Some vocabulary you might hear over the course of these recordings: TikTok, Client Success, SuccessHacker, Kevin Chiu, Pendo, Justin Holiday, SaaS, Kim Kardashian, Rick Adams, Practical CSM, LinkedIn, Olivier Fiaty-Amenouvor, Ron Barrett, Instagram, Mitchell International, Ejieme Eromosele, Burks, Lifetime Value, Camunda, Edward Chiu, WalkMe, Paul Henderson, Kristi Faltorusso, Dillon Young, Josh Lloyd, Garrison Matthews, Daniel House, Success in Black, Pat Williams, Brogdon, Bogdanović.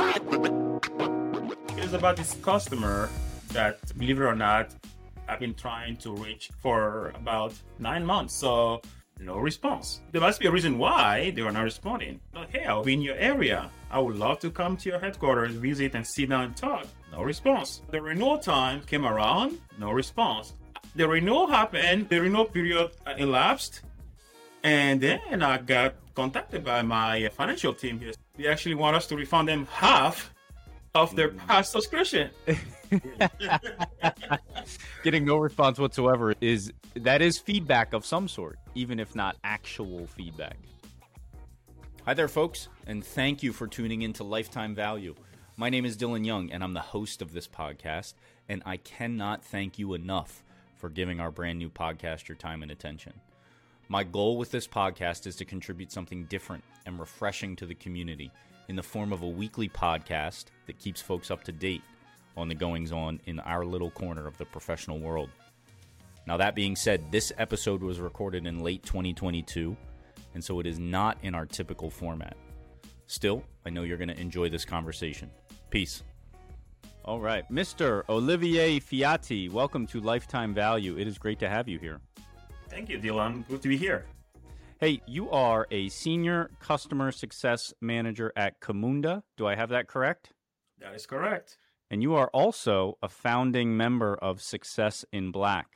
It is about this customer that, believe it or not, I've been trying to reach for about 9 months. So no response. There must be a reason why they are not responding. But hey, I'll be in your area. I would love to come to your headquarters, visit and sit down and talk. No response. The renewal time came around. No response. The renewal happened. The renewal period elapsed. And then I got contacted by my financial team here. They actually want us to refund them half of their past subscription. Getting no response whatsoever is feedback of some sort, even if not actual feedback. Hi there, folks, and thank you for tuning in to Lifetime Value. My name is Dillon Young, and I'm the host of this podcast, and I cannot thank you enough for giving our brand new podcast your time and attention. My goal with this podcast is to contribute something different and refreshing to the community in the form of a weekly podcast that keeps folks up to date on the goings-on in our little corner of the professional world. Now, that being said, this episode was recorded in late 2022, and so it is not in our typical format. Still, I know you're going to enjoy this conversation. Peace. All right. Mr. Olivier Fiaty, welcome to Lifetime Value. It is great to have you here. Thank you, Dillon. Good to be here. Hey, you are a Senior Customer Success Manager at Camunda. Do I have that correct? That is correct. And you are also a founding member of Success in Black.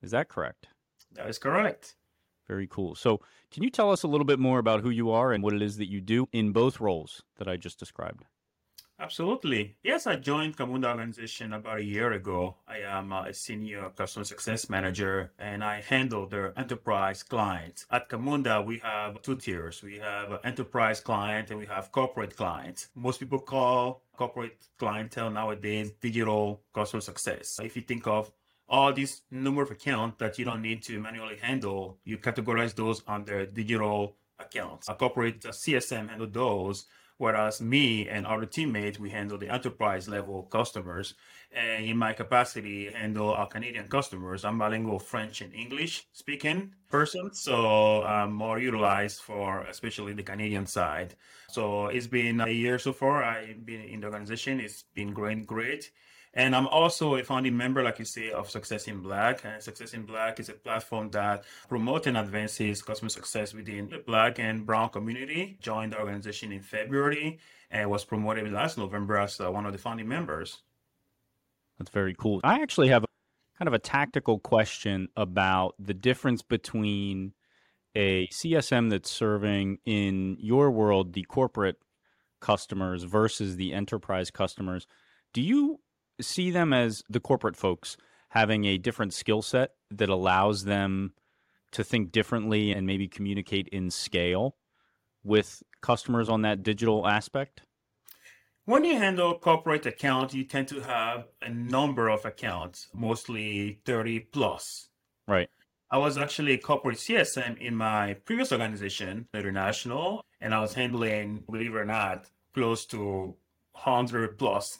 Is that correct? That is correct. Very cool. So can you tell us a little bit more about who you are and what it is that you do in both roles that I just described? Absolutely. Yes, I joined Camunda organization about a year ago. I am a Senior Customer Success Manager, and I handle their enterprise clients. At Camunda, we have two tiers. We have enterprise client and we have corporate clients. Most people call corporate clientele nowadays digital customer success. If you think of all these number of accounts that you don't need to manually handle, you categorize those under digital accounts. A corporate CSM handle those, whereas me and other teammates, we handle the enterprise level customers. And in my capacity, handle our Canadian customers. I'm bilingual French and English speaking person, so I'm more utilized for especially the Canadian side. So it's been a year so far. I've been in the organization. It's been going great. And I'm also a founding member, like you say, of Success in Black. And Success in Black is a platform that promotes and advances customer success within the Black and Brown community. Joined the organization in February and was promoted last November as one of the founding members. That's very cool. I actually have kind of a tactical question about the difference between a CSM that's serving in your world, the corporate customers versus the enterprise customers. Do you see them as the corporate folks having a different skill set that allows them to think differently and maybe communicate in scale with customers on that digital aspect? When you handle corporate accounts, you tend to have a number of accounts, mostly 30 plus. Right. I was actually a corporate CSM in my previous organization, International, and I was handling, believe it or not, close to 100 plus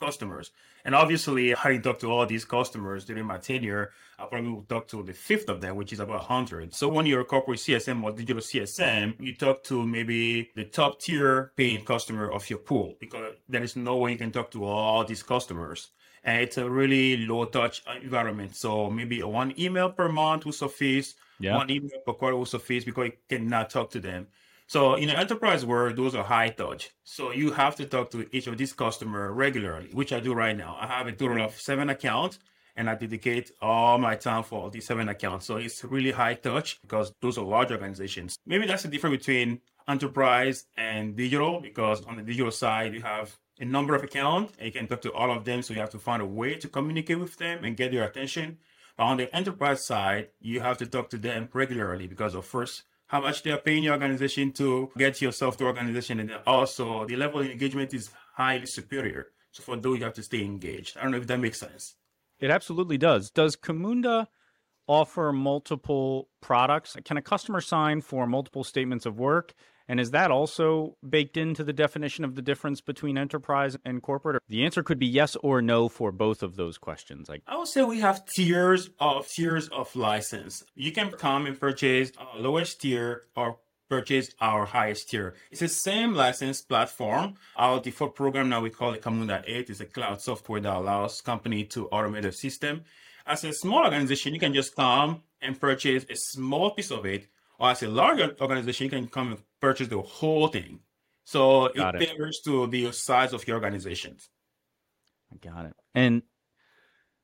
customers. And obviously, I didn't talk to all these customers during my tenure. I probably will talk to the fifth of them, which is about 100. So when you're a corporate CSM or digital CSM, you talk to maybe the top tier paying customer of your pool, because there is no way you can talk to all these customers. And it's a really low touch environment. So maybe one email per month will suffice, one email per quarter will suffice, because you cannot talk to them. So in the enterprise world, those are high touch. So you have to talk to each of these customers regularly, which I do right now. I have a total of 7 accounts, and I dedicate all my time for these 7 accounts. So it's really high touch because those are large organizations. Maybe that's the difference between enterprise and digital, because on the digital side, you have a number of accounts, and you can talk to all of them. So you have to find a way to communicate with them and get their attention. But on the enterprise side, you have to talk to them regularly because of first, how much they are paying your organization to get yourself to organization. And also the level of engagement is highly superior. So for those, you have to stay engaged. I don't know if that makes sense. It absolutely does. Does Camunda offer multiple products? Can a customer sign for multiple statements of work? And is that also baked into the definition of the difference between enterprise and corporate? The answer could be yes or no for both of those questions. I would say we have tiers of license. You can come and purchase lowest tier or purchase our highest tier. It's the same license platform. Our default program now, we call it Camunda 8. It's a cloud software that allows company to automate a system. As a small organization, you can just come and purchase a small piece of it. Or as a larger organization, you can come and purchase the whole thing. So it favors to the size of your organizations. I got it. And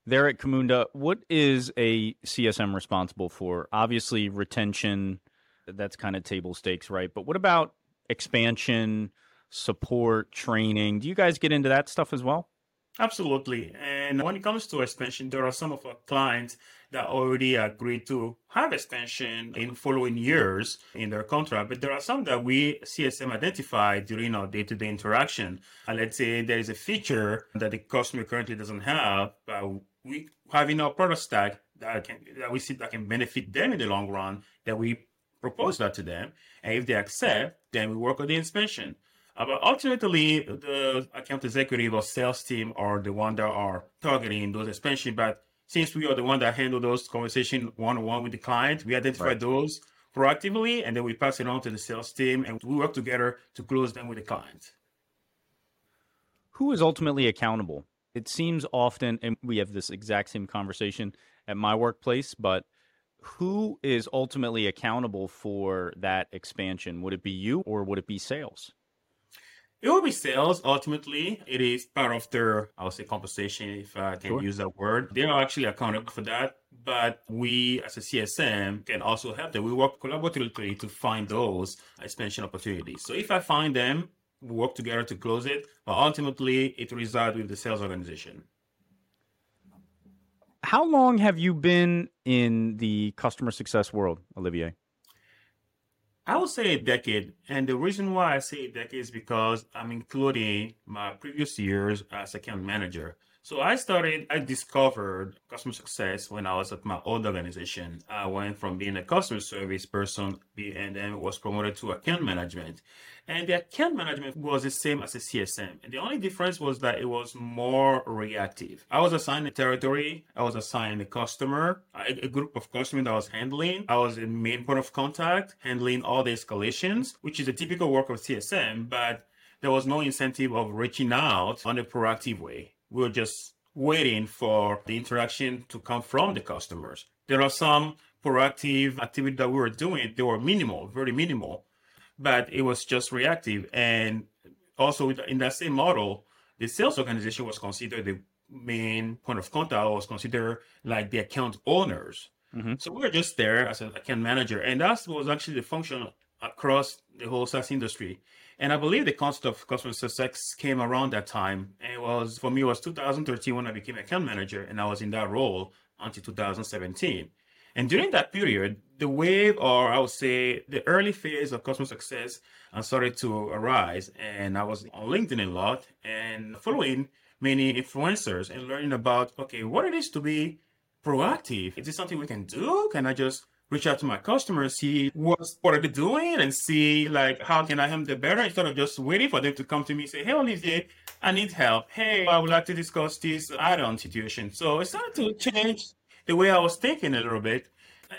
there at Camunda, what is a CSM responsible for? Obviously, retention, that's kind of table stakes, right? But what about expansion, support, training? Do you guys get into that stuff as well? Absolutely. And when it comes to expansion, there are some of our clients that already agreed to have expansion in following years in their contract. But there are some that we CSM identify during our day-to-day interaction. And let's say there is a feature that the customer currently doesn't have, but we have in our product stack that we see that can benefit them in the long run, that we propose that to them. And if they accept, then we work on the expansion. But ultimately, the account executive or sales team are the one that are targeting those expansion. But since we are the one that handle those conversation one-on-one with the client, we identify those proactively, and then we pass it on to the sales team, and we work together to close them with the client. Who is ultimately accountable? It seems often, and we have this exact same conversation at my workplace, but who is ultimately accountable for that expansion? Would it be you or would it be sales? It will be sales. Ultimately, it is part of their, I would say, compensation, if I can use that word. They are actually accountable for that, but we as a CSM can also help them. We work collaboratively to find those expansion opportunities. So if I find them, we work together to close it, but ultimately it resides with the sales organization. How long have you been in the customer success world, Olivier? I would say a decade. And the reason why I say a decade is because I'm including my previous years as account manager. So I discovered customer success when I was at my old organization. I went from being a customer service person and then was promoted to account management. And the account management was the same as a CSM. And the only difference was that it was more reactive. I was assigned a territory. I was assigned a customer, a group of customers that I was handling. I was the main point of contact, handling all the escalations, which is the typical work of CSM, but there was no incentive of reaching out on a proactive way. We were just waiting for the interaction to come from the customers. There are some proactive activities that we were doing. They were minimal, very minimal, but it was just reactive. And also in that same model, the sales organization was considered the main point of contact, was considered like the account owners. Mm-hmm. So we were just there as an account manager. And that was actually the function across the whole SaaS industry. And I believe the concept of customer success came around that time. And it was, for me, it was 2013 when I became account manager, and I was in that role until 2017. And during that period, the wave, or I would say the early phase of customer success started to arise. And I was on LinkedIn a lot and following many influencers and learning about, okay, what it is to be proactive. Is this something we can do? Can I just reach out to my customers, see what are they doing, and see like how can I help them better, instead of just waiting for them to come to me and say, hey, Olivier, I need help. Hey, I would like to discuss this add-on situation. So it started to change the way I was thinking a little bit.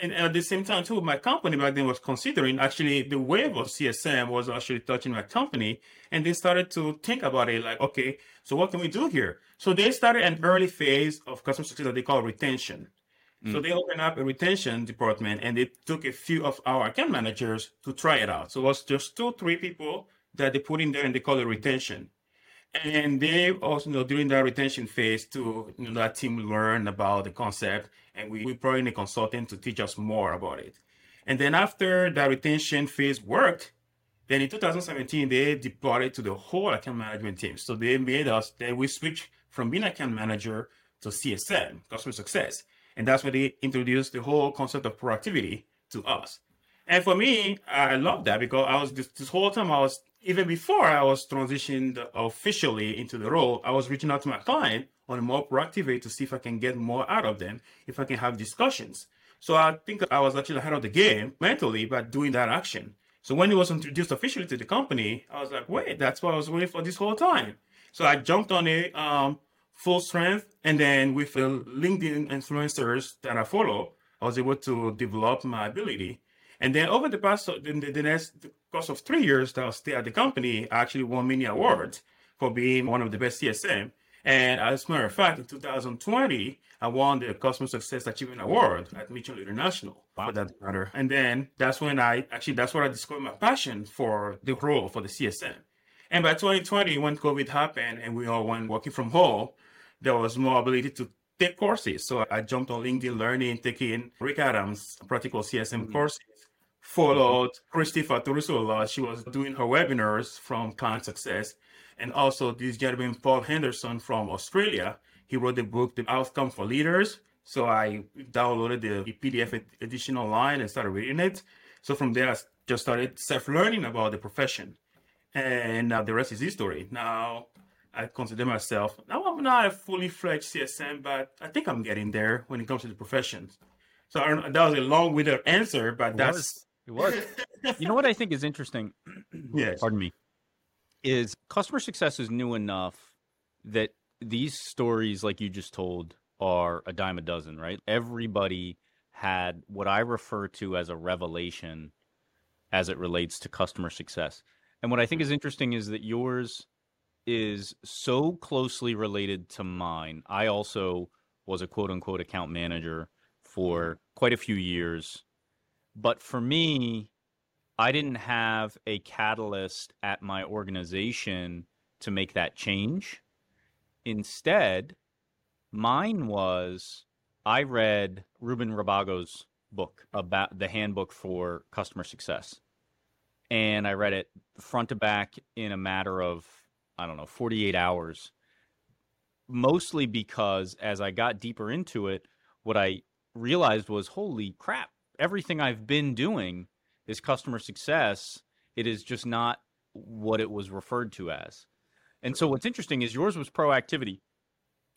And at the same time, too, my company back then was considering, actually, the wave of CSM was actually touching my company. And they started to think about it like, okay, so what can we do here? So they started an early phase of customer success that they call retention. So they opened up a retention department, and they took a few of our account managers to try it out. So it was just 2-3 people that they put in there, and they call it retention. And they also, during that retention phase, too, that team learned about the concept, and we brought in a consultant to teach us more about it. And then after that retention phase worked, then in 2017, they deployed it to the whole account management team. So they made us, then we switched from being account manager to CSM, customer success. And that's where they introduced the whole concept of proactivity to us. And for me, I love that because I was this whole time, I was, even before I was transitioned officially into the role, I was reaching out to my client on a more proactive way to see if I can get more out of them, if I can have discussions. So I think I was actually ahead of the game mentally by doing that action. So when it was introduced officially to the company, I was like, wait, that's what I was waiting for this whole time. So I jumped on it, full strength, and then with the LinkedIn influencers that I follow, I was able to develop my ability. And then over the past, the course of 3 years that I'll stay at the company, I actually won many awards for being one of the best CSM. And as a matter of fact, in 2020, I won the Customer Success Achievement Award at Mitchell International. Wow. For that matter. And then that's when that's what I discovered my passion for the role for the CSM. And by 2020, when COVID happened and we all went working from home, there was more ability to take courses. So I jumped on LinkedIn Learning, taking Rick Adams' Practical CSM courses, followed Kristi Faltorusso a lot. She was doing her webinars from Client Success. And also this gentleman, Paul Henderson from Australia, he wrote the book, The Outcome for Leaders. So I downloaded the PDF edition online and started reading it. So from there, I just started self-learning about the profession. And the rest is history. Now, I consider myself, now I'm not a fully fledged CSM, but I think I'm getting there when it comes to the profession. So that was a long-winded answer, but it was. You know what I think is interesting? Yes. Pardon me. Is customer success is new enough that these stories, like you just told, are a dime a dozen, right? Everybody had what I refer to as a revelation as it relates to customer success. And what I think is interesting is that yours is so closely related to mine. I also was a quote unquote account manager for quite a few years. But for me, I didn't have a catalyst at my organization to make that change. Instead, mine was, I read Ruben Rabago's book about the handbook for customer success. And I read it front to back in a matter of, 48 hours, mostly because as I got deeper into it, what I realized was, holy crap, everything I've been doing is customer success. It is just not what it was referred to as. And so what's interesting is yours was proactivity.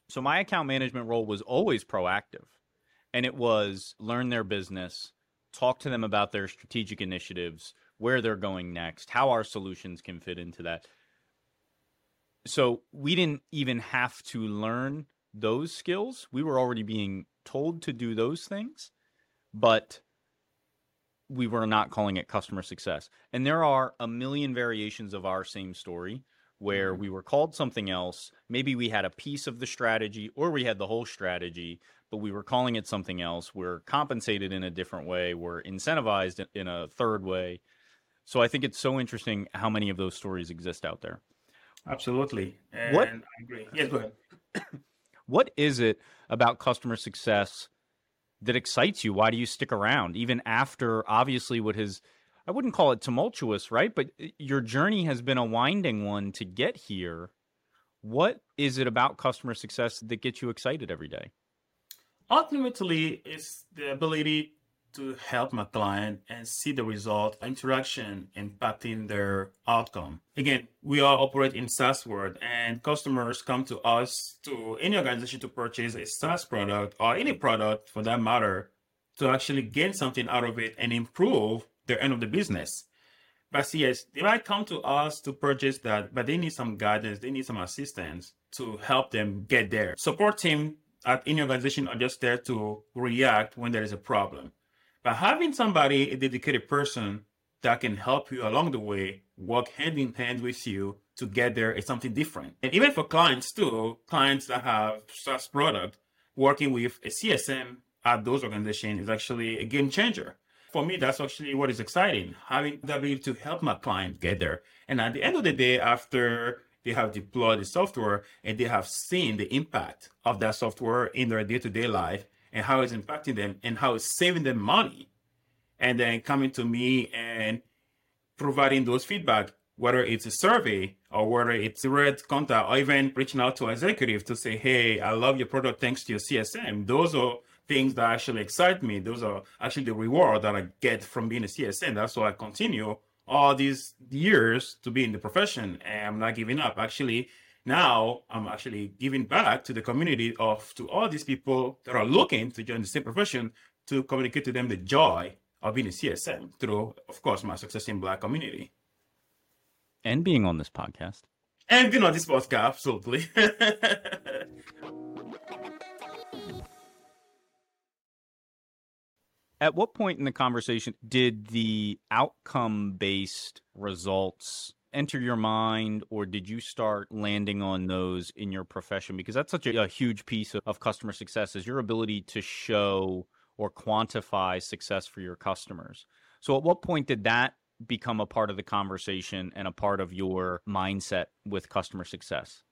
So my account management role was always proactive, and it was learn their business, talk to them about their strategic initiatives, where they're going next, how our solutions can fit into that. So we didn't even have to learn those skills. We were already being told to do those things, but we were not calling it customer success. And there are a million variations of our same story where we were called something else. Maybe we had a piece of the strategy or we had the whole strategy, but we were calling it something else. We're compensated in a different way. We're incentivized in a third way. So I think it's so interesting how many of those stories exist out there. Absolutely. And I agree. Yes, go ahead. What is it about customer success that excites you? Why do you stick around even after obviously what has, I wouldn't call it tumultuous, right? But your journey has been a winding one to get here. What is it about customer success that gets you excited every day? Ultimately, it's the ability to help my client and see the result, interaction impacting their outcome. Again, we all operate in SaaS world, and customers come to us, to any organization, to purchase a SaaS product or any product for that matter, to actually gain something out of it and improve their end of the business. But yes, they might come to us to purchase that, but they need some guidance, they need some assistance to help them get there. Support team at any organization are just there to react when there is a problem. But having somebody, a dedicated person that can help you along the way, work hand in hand with you to get there is something different. And even for clients too, clients that have SaaS product, working with a CSM at those organizations is actually a game changer. For me, that's actually what is exciting, having the ability to help my client get there. And at the end of the day, after they have deployed the software and they have seen the impact of that software in their day-to-day life, and how it's impacting them and how it's saving them money, and then coming to me and providing those feedback, whether it's a survey or whether it's direct contact or even reaching out to an executive to say, hey, I love your product thanks to your CSM. Those are things that actually excite me. Those are actually the reward that I get from being a CSM. That's why I continue all these years to be in the profession, and I'm not giving up. Actually, now I'm actually giving back to the community to all these people that are looking to join the same profession, to communicate to them the joy of being a CSM through, of course, my Success in Black community. And being on this podcast. And being on this podcast, absolutely. At what point in the conversation did the outcome-based results enter your mind, or did you start landing on those in your profession? Because that's such a huge piece of customer success, is your ability to show or quantify success for your customers. So at what point did that become a part of the conversation and a part of your mindset with customer success?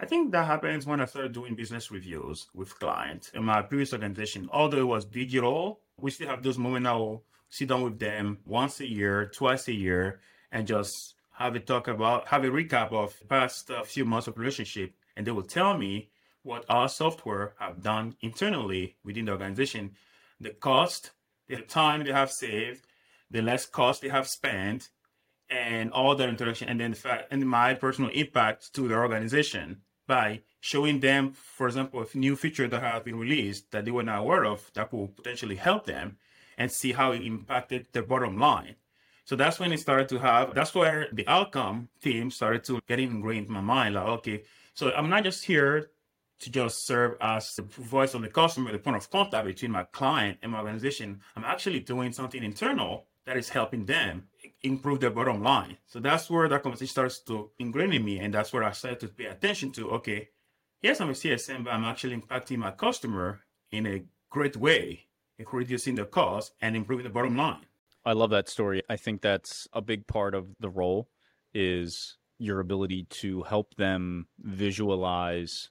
I think that happens when I started doing business reviews with clients in my previous organization. Although it was digital, we still have those moments now, sit down with them once a year, twice a year, and just have a recap of the past few months of relationship. And they will tell me what our software have done internally within the organization, the cost, the time they have saved, the less cost they have spent, and all that interaction, and then the fact, and my personal impact to the organization by showing them, for example, a new feature that has been released that they were not aware of that could potentially help them, and see how it impacted their bottom line. So that's when it started to have, that's where the outcome theme started to get ingrained in my mind. Like, okay, so I'm not just here to just serve as the voice of the customer, the point of contact between my client and my organization. I'm actually doing something internal that is helping them improve their bottom line. So that's where that conversation starts to ingrain in me. And that's where I started to pay attention to, okay, yes, I'm a CSM, but I'm actually impacting my customer in a great way, reducing the cost and improving the bottom line. I love that story. I think that's a big part of the role, is your ability to help them visualize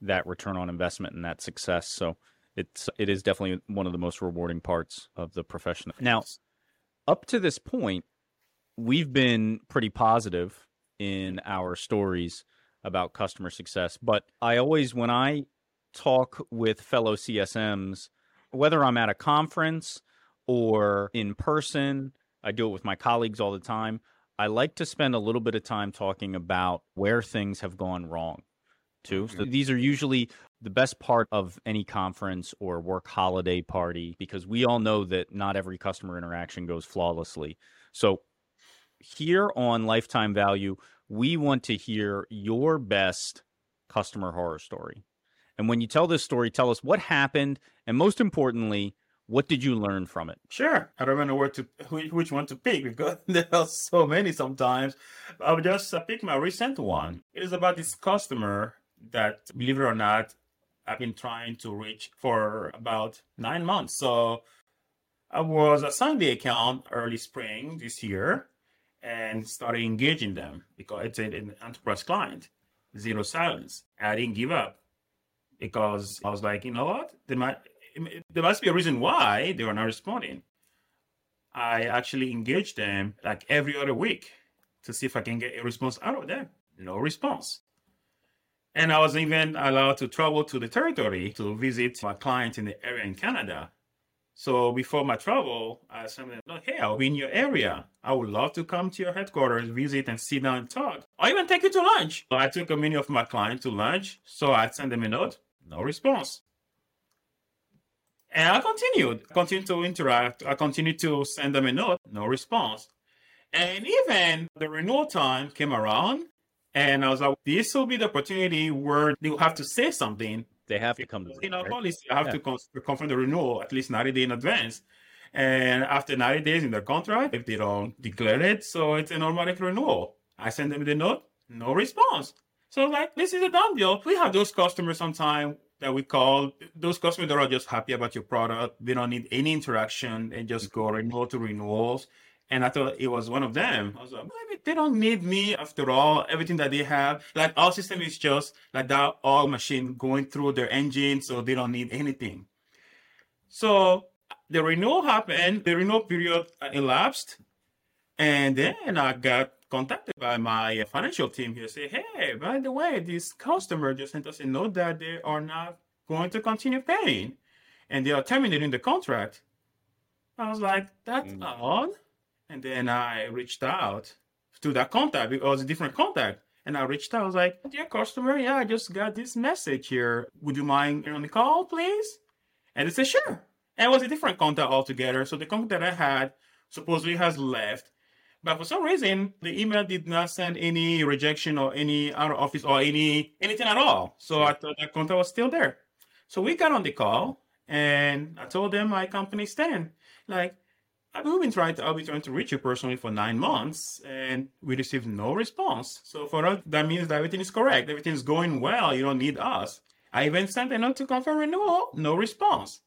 that return on investment and that success. So it is definitely one of the most rewarding parts of the profession. Now, up to this point, we've been pretty positive in our stories about customer success, but I always, when I talk with fellow CSMs, whether I'm at a conference or in person, I do it with my colleagues all the time, I like to spend a little bit of time talking about where things have gone wrong too. So these are usually the best part of any conference or work holiday party, because we all know that not every customer interaction goes flawlessly. So here on Lifetime Value, we want to hear your best customer horror story. And when you tell this story, tell us what happened, and most importantly, what did you learn from it? Sure. I don't even know which one to pick, because there are so many sometimes. I would just pick my recent one. It is about this customer that, believe it or not, I've been trying to reach for about 9 months. So I was assigned the account early spring this year and started engaging them because it's an enterprise client, zero silence. I didn't give up because I was like, you know what? There must be a reason why they were not responding. I actually engaged them like every other week to see if I can get a response out of them. No response. And I was even allowed to travel to the territory to visit my client in the area in Canada. So before my travel, I said, hey, I'll be in your area. I would love to come to your headquarters, visit and sit down and talk. I'll even take you to lunch. So I took many of my clients to lunch. So I sent them a note, no response. And I continued to interact. I continued to send them a note, no response. And even the renewal time came around. And I was like, this will be the opportunity where they will have to say something. They have to come to the renewal. In our policy, I have to confirm the renewal at least 90 days in advance. And after 90 days in the contract, if they don't declare it, so it's an automatic renewal. I send them the note, no response. So like, this is a done deal. We have those customers sometimes that we call, those customers that are just happy about your product. They don't need any interaction and just go renewal to renewals. And I thought it was one of them. I was like, maybe they don't need me after all. Everything that they have, like our system is just like that oil machine going through their engine, so they don't need anything. So the renewal happened, the renewal period elapsed. And then I got contacted by my financial team here, say, hey, by the way, this customer just sent us a note that they are not going to continue paying and they are terminating the contract. I was like, that's odd. And then I reached out to that contact. It was a different contact. And I reached out. I was like, dear customer, yeah, I just got this message here. Would you mind on the call, please? And they said, sure. And it was a different contact altogether. So the contact I had supposedly has left. But for some reason, the email did not send any rejection or any out of office or anything at all. So I thought that contact was still there. So we got on the call. And I told them my company stand. Like, I've been trying to reach you personally for 9 months, and we received no response. So for us, that means that everything is correct. Everything is going well. You don't need us. I even sent a note to confirm renewal. No response.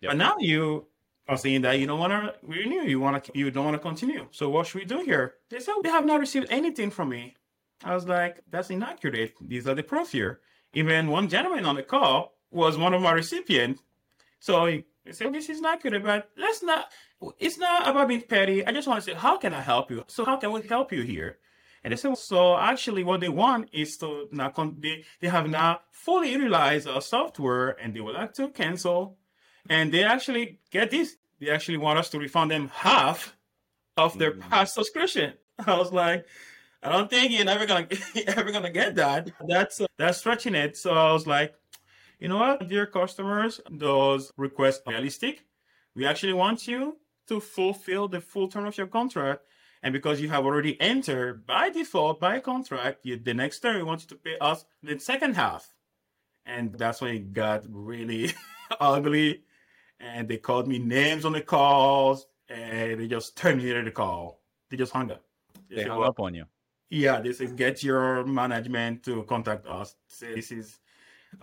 Yep. But now you are saying that you don't want to renew. You don't want to continue. So what should we do here? They said, they have not received anything from me. I was like, that's inaccurate. These are the proof here. Even one gentleman on the call was one of my recipients. So he said, this is not good, but it's not about being petty. I just want to say, how can I help you? So how can we help you here? And they said, so actually what they want is to not, they have not fully utilized our software and they would like to cancel. And they actually get this. They actually want us to refund them half of their past subscription. I was like, I don't think you're ever gonna get that. That's stretching it. So I was like, you know what, dear customers, those requests are realistic. We actually want you to fulfill the full term of your contract. And because you have already entered by default, by contract, the next term, we want you to pay us the second half. And that's when it got really ugly. And they called me names on the calls and they just terminated the call. They just hung up. They hung up on you. Yeah, they said, get your management to contact us. I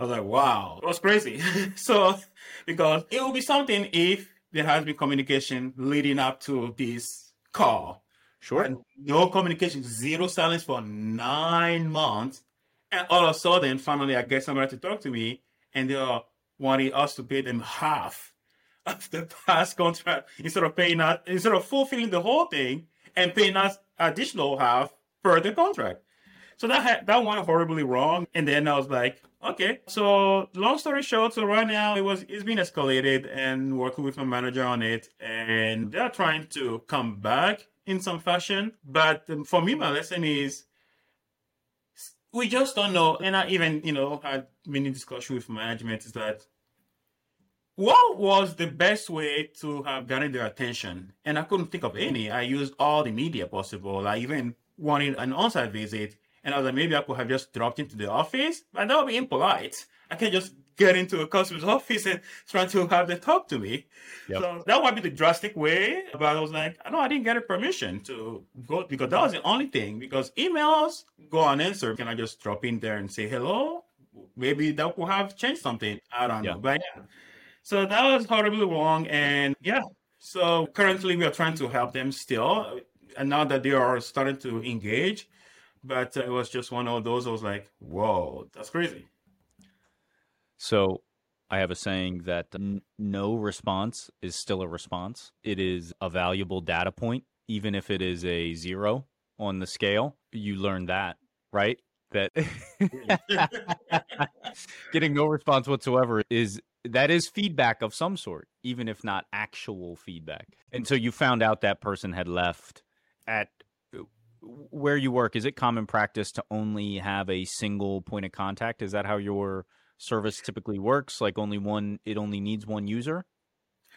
was like, wow, it was crazy. So, because it would be something if there has been communication leading up to this call. Sure. And no communication, zero silence for 9 months. And all of a sudden, finally, I get somebody to talk to me and they are wanting us to pay them half of the past contract instead of fulfilling the whole thing and paying us additional half per the contract. So that went horribly wrong. And then I was like, okay. So long story short, so right now it's been escalated and working with my manager on it. And they're trying to come back in some fashion. But for me, my lesson is we just don't know. And I even, had many discussions with management is that what was the best way to have gotten their attention? And I couldn't think of any. I used all the media possible. I even wanted an on-site visit. And I was like, maybe I could have just dropped into the office, but that would be impolite. I can't just get into a customer's office and try to have them talk to me. Yep. So that would be the drastic way. But I was like, no, I didn't get a permission to go because that was the only thing. Because emails go unanswered. Can I just drop in there and say hello? Maybe that would have changed something. I don't know. But yeah. So that was horribly wrong. And yeah. So currently we are trying to help them still. And now that they are starting to engage. But it was just one of those, I was like, whoa, that's crazy. So I have a saying that no response is still a response. It is a valuable data point, even if it is a zero on the scale. You learn that, right? That getting no response whatsoever is feedback of some sort, even if not actual feedback. And so you found out that person had left at where you work. Is it common practice to only have a single point of contact? Is that how your service typically works? Like it only needs one user?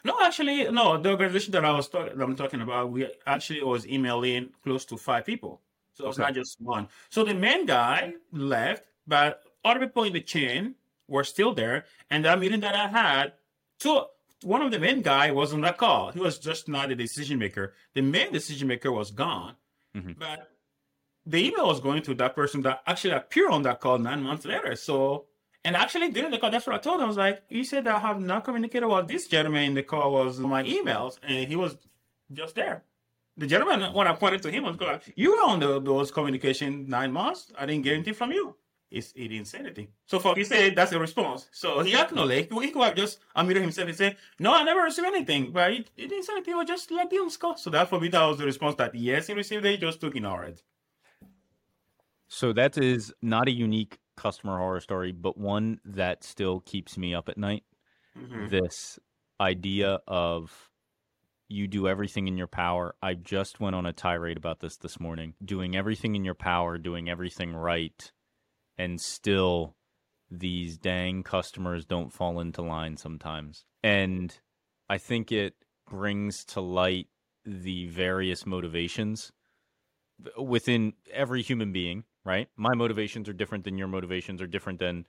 No, actually, no. The organization that I'm talking about, we actually was emailing close to 5 people. So it's not just one. So the main guy left, but other people in the chain were still there. And that meeting that I had, one of the main guy was on that call. He was just not the decision maker. The main decision maker was gone. Mm-hmm. But the email was going to that person that actually appeared on that call 9 months later. So, and actually during the call, that's what I told him. I was like, you said that I have not communicated what this gentleman in the call was my emails, and he was just there. The gentleman, when I pointed to him, I was like, you were on those communication 9 months. I didn't get anything from you. He didn't say anything. So he said that's a response. So he acknowledged. He could have just admitted himself and said, no, I never received anything. But he didn't say anything. He was just let him score. So that for me, that was the response that yes, he received it. He just took in our head. So that is not a unique customer horror story, but one that still keeps me up at night. Mm-hmm. This idea of you do everything in your power. I just went on a tirade about this morning. Doing everything in your power, doing everything right. And still, these dang customers don't fall into line sometimes. And I think it brings to light the various motivations within every human being, right? My motivations are different than your motivations are different than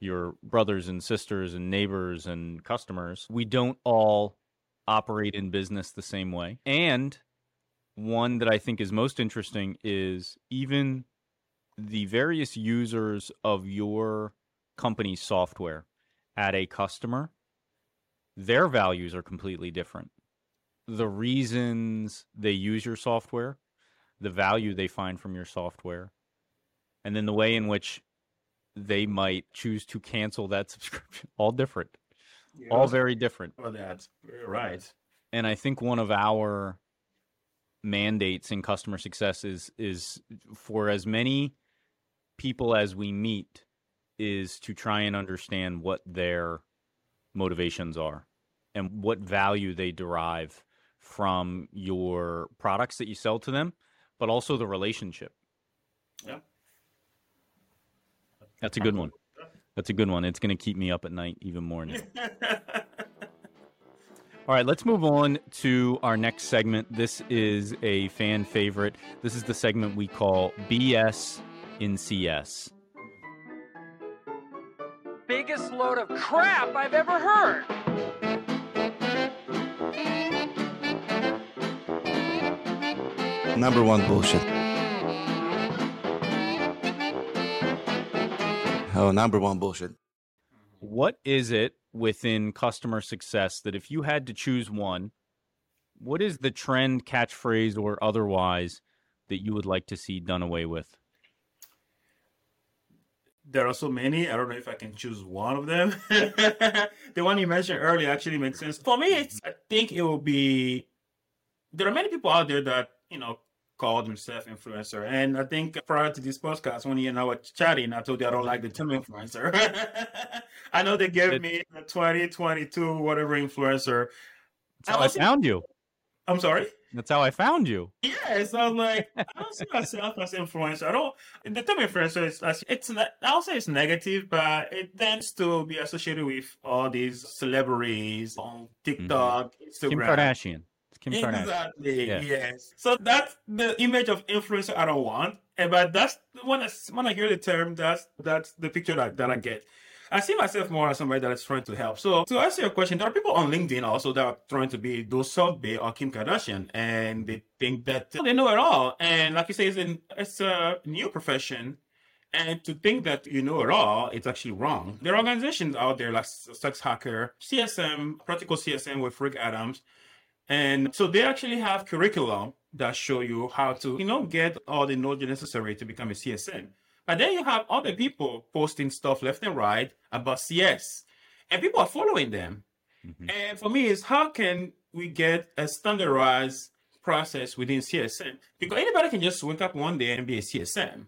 your brothers and sisters and neighbors and customers. We don't all operate in business the same way. And one that I think is most interesting is even the various users of your company's software at a customer, their values are completely different. The reasons they use your software, the value they find from your software, and then the way in which they might choose to cancel that subscription, all different, all very different. Well, that's right. And I think one of our mandates in customer success is for as many people as we meet is to try and understand what their motivations are and what value they derive from your products that you sell to them, but also the relationship. Yeah. That's a good one. It's going to keep me up at night even more now. All right, let's move on to our next segment. This is a fan favorite. This is the segment we call BS in CS. Biggest load of crap I've ever heard. Number one bullshit. Oh, number one bullshit. What is it within customer success that if you had to choose one, what is the trend, catchphrase, or otherwise that you would like to see done away with? There are so many. I don't know if I can choose one of them. The one you mentioned earlier actually makes sense. For me, I think it will be, there are many people out there that, you know, call themselves influencer. And I think prior to this podcast, when you and I were chatting, I told you I don't like the term influencer. I know they gave me the 2022 whatever influencer. That's how I found you. I'm sorry? That's how I found you. Yeah, so I'm like, I don't see myself as influencer. I don't, the term influencer is, it's not, I'll say it's negative, but it tends to be associated with all these celebrities on TikTok, Instagram. Kim Kardashian. Exactly. Yeah. Yes. So that's the image of influencer I don't want. But that's when I hear the term, that's the picture that I get. I see myself more as somebody that is trying to help. So to answer your question, there are people on LinkedIn also that are trying to be those Softbay or Kim Kardashian, and they think that they know it all. And like you say, it's a new profession. And to think that you know it all, it's actually wrong. There are organizations out there like SuccessHacker, CSM, Practical CSM with Rick Adams. And so they actually have curriculum that show you how to, you know, get all the knowledge necessary to become a CSM. But then you have other people posting stuff left and right about CS, and people are following them. Mm-hmm. And for me, it's how can we get a standardized process within CSM? Because anybody can just wake up one day and be a CSM.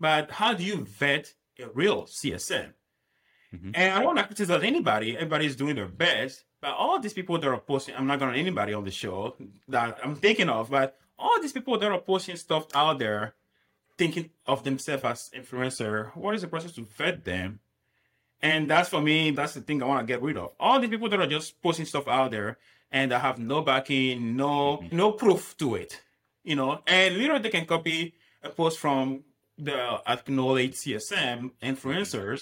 But how do you vet a real CSM? Mm-hmm. And I don't want to criticize anybody. Everybody's doing their best. But all these people that are posting, I'm not going to anybody on the show that I'm thinking of, but all these people that are posting stuff out there, thinking of themselves as influencer, what is the process to vet them? And that's for me, that's the thing I want to get rid of. All these people that are just posting stuff out there and that have no backing, no proof to it, you know, and literally they can copy a post from the acknowledged CSM influencers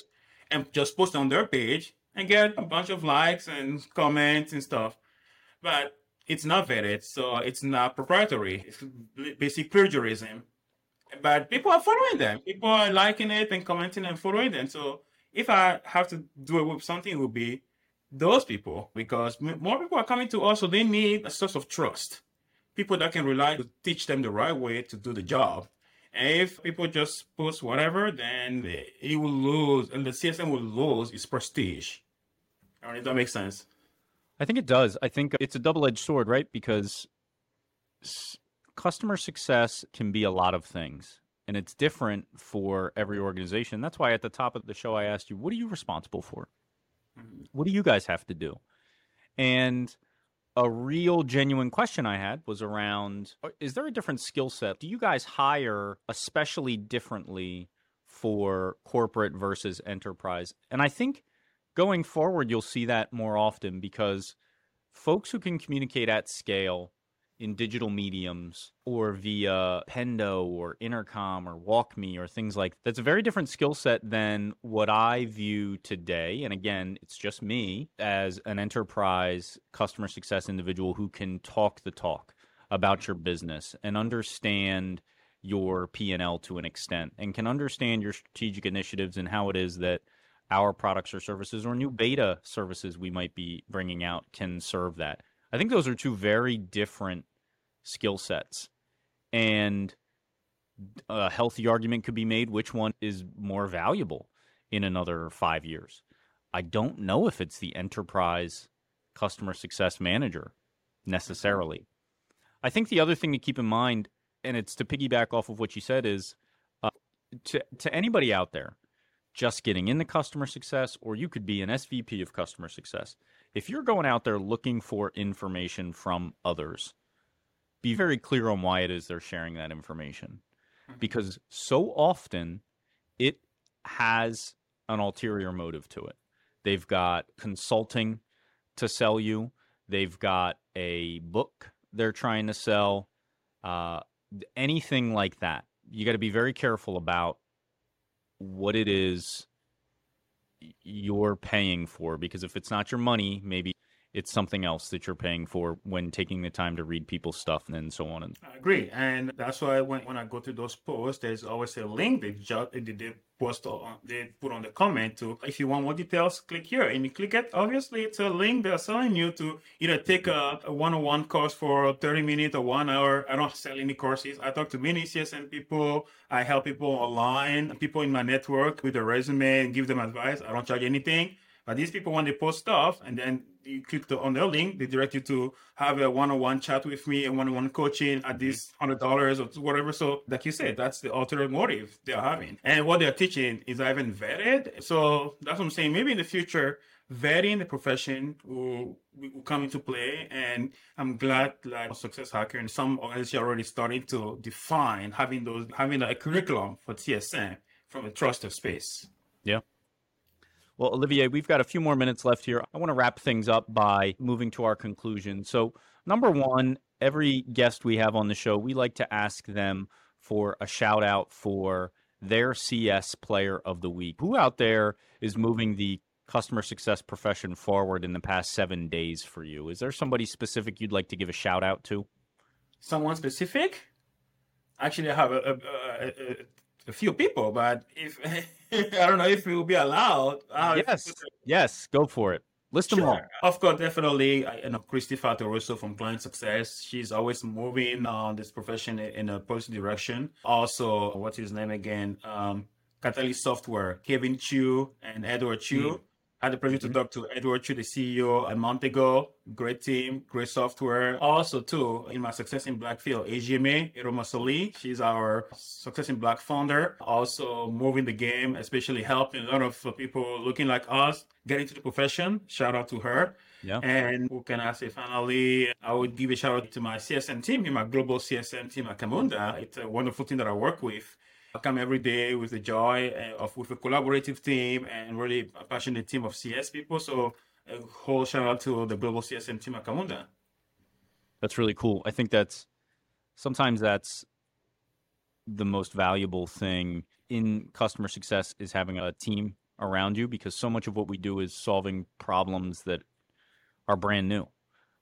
and just post on their page and get a bunch of likes and comments and stuff. But it's not vetted, so it's not proprietary. It's basic plagiarism. But people are following them. People are liking it and commenting and following them. So if I have to do it with something, it would be those people, because more people are coming to us, so they need a source of trust. People that can rely to teach them the right way to do the job. And if people just post whatever, then it will lose, and the CSM will lose its prestige. All right, if that makes sense. I think it does. I think it's a double-edged sword, right? Because customer success can be a lot of things, and it's different for every organization. That's why at the top of the show, I asked you, what are you responsible for? What do you guys have to do? And a real genuine question I had was around, is there a different skill set? Do you guys hire especially differently for corporate versus enterprise? And I think going forward, you'll see that more often because folks who can communicate at scale in digital mediums or via Pendo or Intercom or WalkMe or things like that. That's a very different skill set than what I view today. And again, it's just me as an enterprise customer success individual who can talk the talk about your business and understand your P&L to an extent and can understand your strategic initiatives and how it is that our products or services or new beta services we might be bringing out can serve that. I think those are two very different skill sets, and a healthy argument could be made which one is more valuable in another 5 years. I don't know if it's the enterprise customer success manager necessarily. I think the other thing to keep in mind, and it's to piggyback off of what you said, is to anybody out there just getting into customer success, or you could be an SVP of customer success. If you're going out there looking for information from others, be very clear on why it is they're sharing that information, because so often it has an ulterior motive to it. They've got consulting to sell you. They've got a book they're trying to sell, anything like that. You got to be very careful about what it is you're paying for, because if it's not your money, maybe it's something else that you're paying for when taking the time to read people's stuff and so on. I agree. And that's why when I go to those posts, there's always a link they put on the comment to, if you want more details, click here. And you click it, obviously it's a link they're selling you to either take a one-on-one course for 30 minutes or 1 hour. I don't sell any courses. I talk to many CSM people. I help people online, people in my network with a resume and give them advice. I don't charge anything. But these people, when they post stuff and then you click on their link, they direct you to have a one-on-one chat with me and one-on-one coaching at this $100 or whatever. So like you said, that's the ulterior motive they're having. And what they're teaching is not even vetted. So that's what I'm saying. Maybe in the future, vetting the profession will come into play. And I'm glad like SuccessHacker and some organizations are already starting to define having a curriculum for CSM from a trusted space. Yeah. Well, Olivier, we've got a few more minutes left here. I want to wrap things up by moving to our conclusion. So, number one, every guest we have on the show, we like to ask them for a shout out for their CS player of the week. Who out there is moving the customer success profession forward in the past 7 days for you? Is there somebody specific you'd like to give a shout out to? Someone specific? Actually, I have a few people, but if I don't know if it will be allowed. Yes, go for it. List them all. Of course, definitely. I know Kristi Faltorusso from Client Success. She's always moving this profession in a positive direction. Also, what's his name again? Catalyst Software, Kevin Chiu and Edward Chiu. Mm-hmm. I had the pleasure to talk to Edward Chiu, the CEO, a month ago. Great team, great software. Also, too, in my Success in Black field, Ejieme Eromosele. She's our Success in Black founder. Also moving the game, especially helping a lot of people looking like us get into the profession. Shout out to her. Yeah. And who can I say finally? I would give a shout out to my CSM team, my global CSM team at Camunda. It's a wonderful team that I work with. I come every day with the joy with a collaborative team and really a passionate team of CS people. So a whole shout out to the global CSM team at Camunda. That's really cool. I think that's the most valuable thing in customer success is having a team around you, because so much of what we do is solving problems that are brand new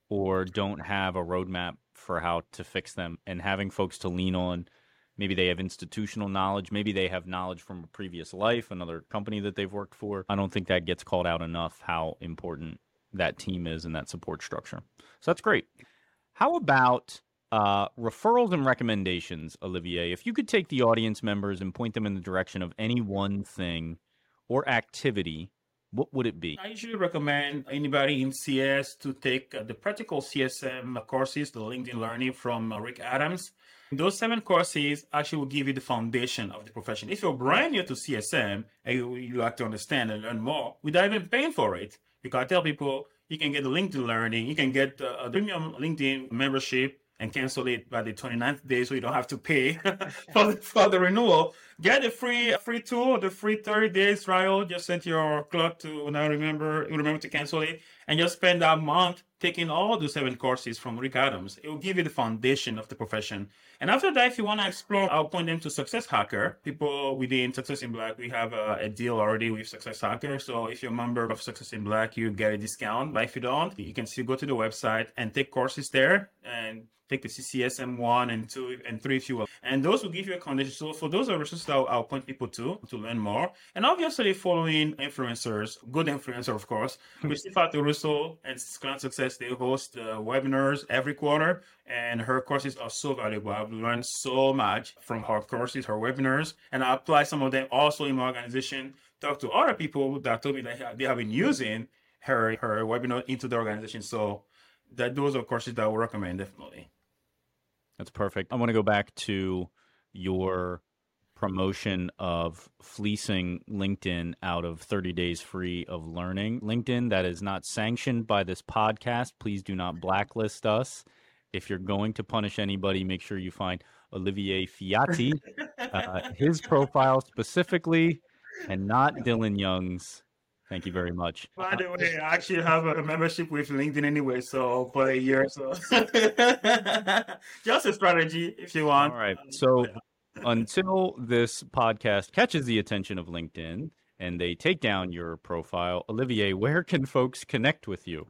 or don't have a roadmap for how to fix them, and having folks to lean on. Maybe they have institutional knowledge. Maybe they have knowledge from a previous life, another company that they've worked for. I don't think that gets called out enough, how important that team is and that support structure. So that's great. How about referrals and recommendations, Olivier? If you could take the audience members and point them in the direction of any one thing or activity, what would it be? I usually recommend anybody in CS to take the Practical CSM courses, the LinkedIn Learning from Rick Adams. Those 7 courses actually will give you the foundation of the profession. If you're brand new to CSM and you like to understand and learn more without even paying for it, because I tell people you can get the LinkedIn Learning, you can get a premium LinkedIn membership and cancel it by the 29th day so you don't have to pay for the renewal. Get a free tool, the free 30 days trial. Just set your clock to now remember to cancel it, and just spend that month taking all the 7 courses from Rick Adams. It will give you the foundation of the profession. And after that, if you want to explore, I'll point them to SuccessHacker. People within Success in Black, we have a deal already with SuccessHacker. So if you're a member of Success in Black, you get a discount. But if you don't, you can still go to the website and take courses there and take the CCSM 1, 2, and 3 if you will. And those will give you a condition. So for those are resources that I'll point people to learn more. And obviously following influencers, good influencer, of course. Kristi Faltorusso and Client Success, they host webinars every quarter. And her courses are so valuable. I've learned so much from her courses, her webinars. And I apply some of them also in my organization. Talk to other people that told me that they have been using her webinar into the organization. So that those are courses that I would recommend, definitely. That's perfect. I want to go back to your promotion of fleecing LinkedIn out of 30 days free of learning. LinkedIn, that is not sanctioned by this podcast. Please do not blacklist us. If you're going to punish anybody, make sure you find Olivier Fiaty, his profile specifically, and not Dillon Young's. Thank you very much. By the way, I actually have a membership with LinkedIn anyway, so for a year or so. Just a strategy if you want. All right. So until this podcast catches the attention of LinkedIn and they take down your profile, Olivier, where can folks connect with you?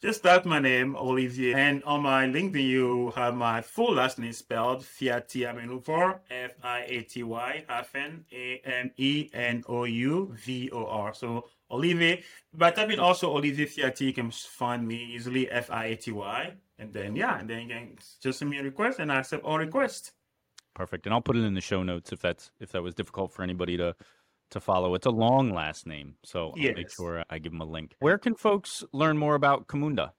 Just type my name, Olivier. And on my LinkedIn, you have my full last name spelled Fiaty-Amenouvor, Fiaty-Amenouvor. So Olivier, by typing also Olivier Fiaty, you can find me easily, Fiaty. And then, you can just send me a request and I accept all requests. Perfect. And I'll put it in the show notes if that was difficult for anybody to follow. It's a long last name, so I'll make sure I give them a link. Where can folks learn more about Camunda?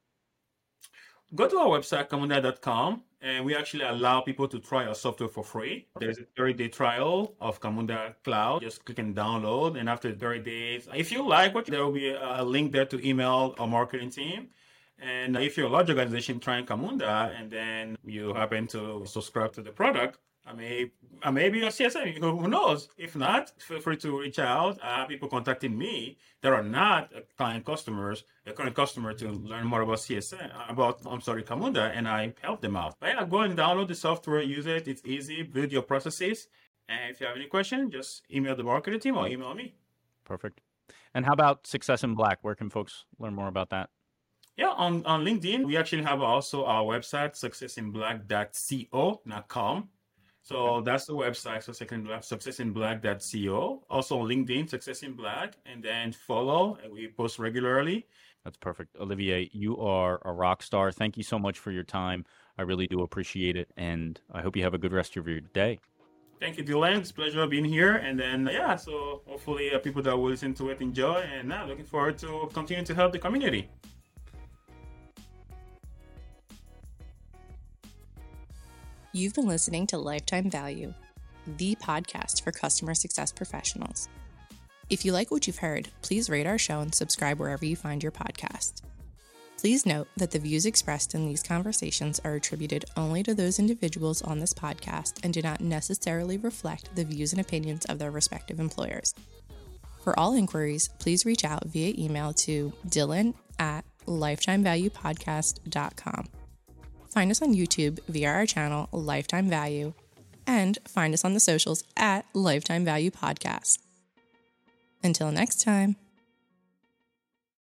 Go to our website, camunda.com, and we actually allow people to try our software for free. There's a 30-day trial of Camunda Cloud. Just click and download, and after 30 days, if you like it, there will be a link there to email our marketing team. And if you're a large organization trying Camunda, and then you happen to subscribe to the product, I may be your CSM. Who knows? If not, feel free to reach out. I have people contacting me that are not a current customer to learn more about Camunda, and I help them out. But go and download the software, use it. It's easy. Build your processes. And if you have any question, just email the marketing team or email me. Perfect. And how about Success in Black? Where can folks learn more about that? Yeah, on LinkedIn, we actually have also our website, successinblack.co.com. So that's the website, successinblack.co. Also on LinkedIn, Success in Black, and then follow. And we post regularly. That's perfect. Olivier, you are a rock star. Thank you so much for your time. I really do appreciate it. And I hope you have a good rest of your day. Thank you, Dylan. It's a pleasure being here. And then, so hopefully people that will listen to it enjoy. And I'm looking forward to continue to help the community. You've been listening to Lifetime Value, the podcast for customer success professionals. If you like what you've heard, please rate our show and subscribe wherever you find your podcast. Please note that the views expressed in these conversations are attributed only to those individuals on this podcast and do not necessarily reflect the views and opinions of their respective employers. For all inquiries, please reach out via email to dylan@lifetimevaluepodcast.com. Find us on YouTube via our channel, Lifetime Value, and find us on the socials at Lifetime Value Podcast. Until next time.